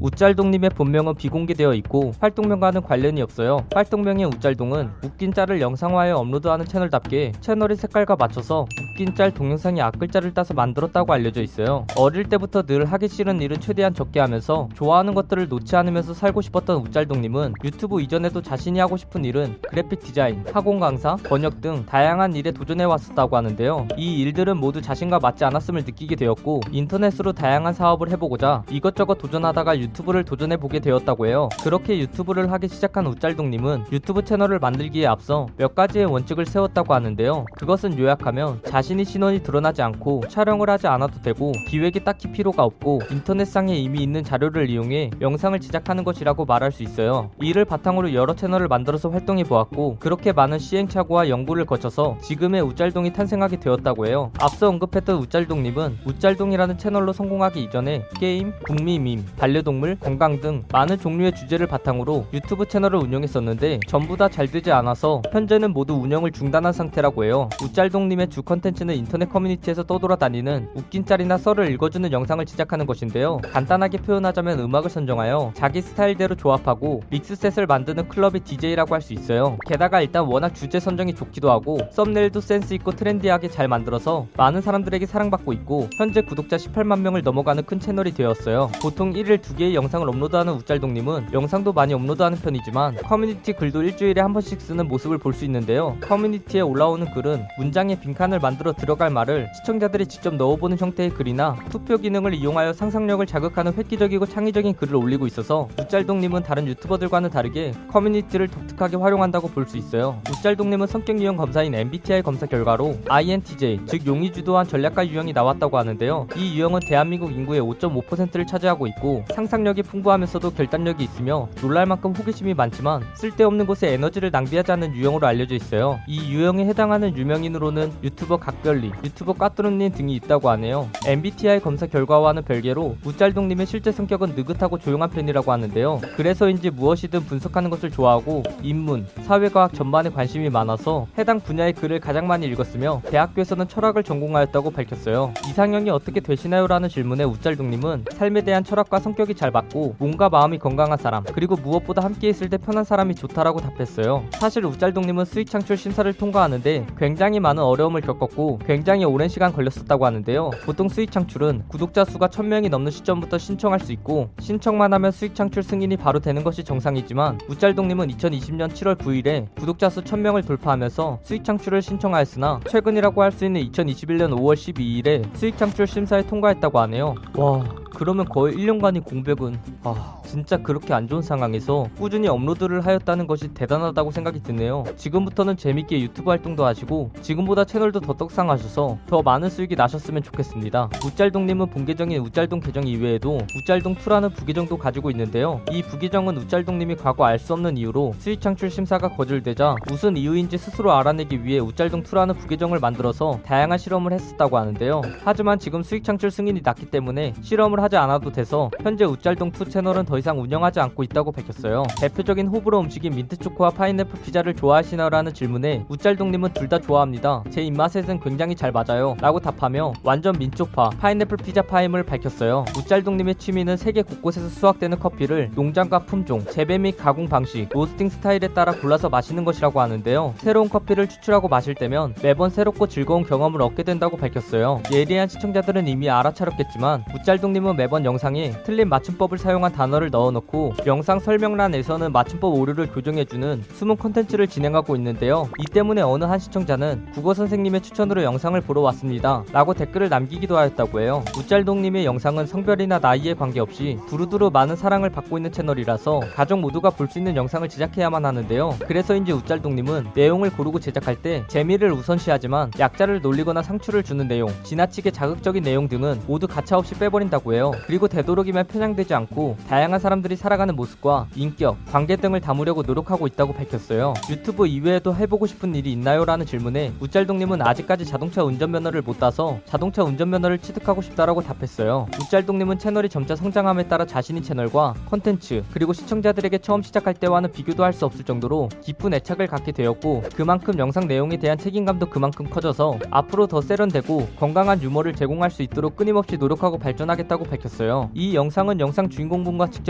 웃짤동님의 본명은 비공개되어 있고 활동명과는 관련이 없어요. 활동명인 웃짤동은 웃긴짤을 영상화해 업로드하는 채널답게 채널의 색깔과 맞춰서 웃긴짤 동영상의 앞글자를 따서 만들었다고 알려져 있어요. 어릴 때부터 늘 하기 싫은 일은 최대한 적게 하면서 좋아하는 것들을 놓지 않으면서 살고 싶었던 웃짤동님은 유튜브 이전에도 자신이 하고 싶은 일은 그래픽 디자인, 학원 강사, 번역 등 다양한 일에 도전해왔었다고 하는데요. 이 일들은 모두 자신과 맞지 않았음을 느끼게 되었고 인터넷으로 다양한 사업을 해보고자 이것저것 도전하다가 유튜브를 도전해보게 되었다고 해요. 그렇게 유튜브를 하기 시작한 웃짤동님은 유튜브 채널을 만들기에 앞서 몇 가지의 원칙을 세웠다고 하는데요. 그것은 요약하면 자신이 신원이 드러나지 않고 촬영을 하지 않아도 되고 기획이 딱히 필요가 없고 인터넷상에 이미 있는 자료를 이용해 영상을 제작하는 것이라고 말할 수 있어요. 이를 바탕으로 여러 채널을 만들어서 활동해보았고 그렇게 많은 시행착오와 연구를 거쳐서 지금의 웃짤동이 탄생하게 되었다고 해요. 앞서 언급했던 웃짤동님은 웃짤동이라는 채널로 성공하기 이전에 게임, 북미밈, 반려동물, 건강 등 많은 종류의 주제를 바탕으로 유튜브 채널을 운영했었는데 전부 다 잘되지 않아서 현재는 모두 운영을 중단한 상태라고 해요. 웃짤동님의 주 컨텐츠는 인터넷 커뮤니티에서 떠돌아다니는 웃긴짤이나 썰을 읽어주는 영상을 제작하는 것인데요. 간단하게 표현하자면 음악을 선정하여 자기 스타일대로 조합하고 믹스셋을 만드는 클럽의 DJ라고 할 수 있어요. 게다가 일단 워낙 주제 선정이 좋기도 하고 썸네일도 센스있고 트렌디하게 잘 만들어서 많은 사람들에게 사랑받고 있고 현재 구독자 18만 명을 넘어가는 큰 채널이 되었어요. 보통 1일 2개의 영상을 업로드하는 웃짤동님은 영상도 많이 업로드하는 편이지만 커뮤니티 글도 일주일에 한 번씩 쓰는 모습을 볼 수 있는데요. 커뮤니티에 올라오는 글은 문장에 빈칸을 만들어 들어갈 말을 시청자들이 직접 넣어보는 형태의 글이나 투표 기능을 이용하여 상상력을 자극하는 획기적이고 창의적인 글을 올리고 있어서 웃짤동님은 다른 유튜버들과는 다르게 커뮤니티를 독특하게 활용한다고 볼 수 있어요. 웃짤동님은 성격 유형 검사인 MBTI 검사 결과로 INTJ, 즉 용이 주도한 전략가 유형이 나왔다고 하는데요. 이 유형은 대한민국 인구의 5.5%를 차지하고 있고 상상력이 풍부하면서도 결단력이 있으며 놀랄 만큼 호기심이 많지만 쓸데없는 곳에 에너지를 낭비하지 않는 유형으로 알려져 있어요. 이 유형에 해당하는 유명인으로는 유튜버 각별리, 유튜버 까뚜루님 등이 있다고 하네요. MBTI 검사 결과와는 별개로 웃짤동님의 실제 성격은 느긋하고 조용한 편이라고 하는데요. 그래서인지 무엇이든 분석하는 것을 좋아하고 인문, 사회과학 전반에 관심이 많아서 해당 분야의 글을 가장 많이 읽었으며 대학교에서는 철학을 전공하였다고 밝혔어요. 이상형이 어떻게 되시나요? 라는 질문에 웃짤동님은 삶에 대한 철학과 성격이 잘 맞고 몸과 마음이 건강한 사람, 그리고 무엇보다 함께 있을 때 편한 사람이 좋다라고 답했어요. 사실 웃짤동님은 수익 창출 심사를 통과하는데 굉장히 많은 어려움을 겪었고 굉장히 오랜 시간 걸렸었다고 하는데요. 보통 수익 창출은 구독자 수가 1000명이 넘는 시점부터 신청할 수 있고 신청만 하면 수익 창출 승인이 바로 되는 것이 정상이지만 웃짤동님은 2020년 7월 9일에 구독자 수 1000명을 돌파하면서 수익 창출을 신청하였으나 최근이라고 할 수 있는 2021년 5월 12일에 수익 창출 심사에 통과했다고 하네요. 와, 그러면 거의 1년간이 공백은... 진짜 그렇게 안 좋은 상황에서 꾸준히 업로드를 하였다는 것이 대단하다고 생각이 드네요. 지금부터는 재밌게 유튜브 활동도 하시고 지금보다 채널도 더 떡상하셔서 더 많은 수익이 나셨으면 좋겠습니다. 웃짤동님은 본계정인 웃짤동 계정 이외에도 웃짤동2라는 부계정도 가지고 있는데요. 이 부계정은 웃짤동님이 과거 알 수 없는 이유로 수익 창출 심사가 거절되자 무슨 이유인지 스스로 알아내기 위해 웃짤동2라는 부계정을 만들어서 다양한 실험을 했었다고 하는데요. 하지만 지금 수익 창출 승인이 났기 때문에 실험을 하지 않아도 돼서 현재 웃짤동2 채널은 더 이상 운영하지 않고 있다고 밝혔어요. 대표적인 호불호 음식인 민트초코와 파인애플 피자를 좋아하시나요? 라는 질문에 웃짤동님은 둘 다 좋아합니다. 제 입맛에는 굉장히 잘 맞아요. 라고 답하며 완전 민초파, 파인애플 피자파임을 밝혔어요. 웃짤동님의 취미는 세계 곳곳에서 수확되는 커피를 농장과 품종, 재배 및 가공 방식, 로스팅 스타일에 따라 골라서 마시는 것이라고 하는데요. 새로운 커피를 추출하고 마실 때면 매번 새롭고 즐거운 경험을 얻게 된다고 밝혔어요. 예리한 시청자들은 이미 알아차렸겠지만 웃짤동님은 매번 영상에 틀린 맞춤법을 사용한 단어를 넣어놓고 영상 설명란에서는 맞춤법 오류를 교정해주는 숨은 컨텐츠를 진행하고 있는데요. 이 때문에 어느 한 시청자는 국어 선생님의 추천으로 영상을 보러 왔습니다. 라고 댓글을 남기기도 하였다고 해요. 웃짤동님의 영상은 성별이나 나이에 관계없이 두루두루 많은 사랑을 받고 있는 채널이라서 가족 모두가 볼 수 있는 영상을 제작해야만 하는데요. 그래서인지 웃짤동님은 내용을 고르고 제작할 때 재미를 우선시하지만 약자를 놀리거나 상추를 주는 내용, 지나치게 자극적인 내용 등은 모두 가차없이 빼버린다고 해요. 그리고 되도록이면 편향되지 않고 다양한 사람들이 살아가는 모습과 인격, 관계 등을 담으려고 노력하고 있다고 밝혔어요. 유튜브 이외에도 해보고 싶은 일이 있나요? 라는 질문에 웃짤동님은 아직까지 자동차 운전면허를 못 따서 자동차 운전면허를 취득하고 싶다라고 답했어요. 웃짤동님은 채널이 점차 성장함에 따라 자신의 채널과 컨텐츠, 그리고 시청자들에게 처음 시작할 때와는 비교도 할 수 없을 정도로 깊은 애착을 갖게 되었고 그만큼 영상 내용에 대한 책임감도 그만큼 커져서 앞으로 더 세련되고 건강한 유머를 제공할 수 있도록 끊임없이 노력하고 발전하겠다고 밝혔어요. 이 영상은 영상 주인공분과 직접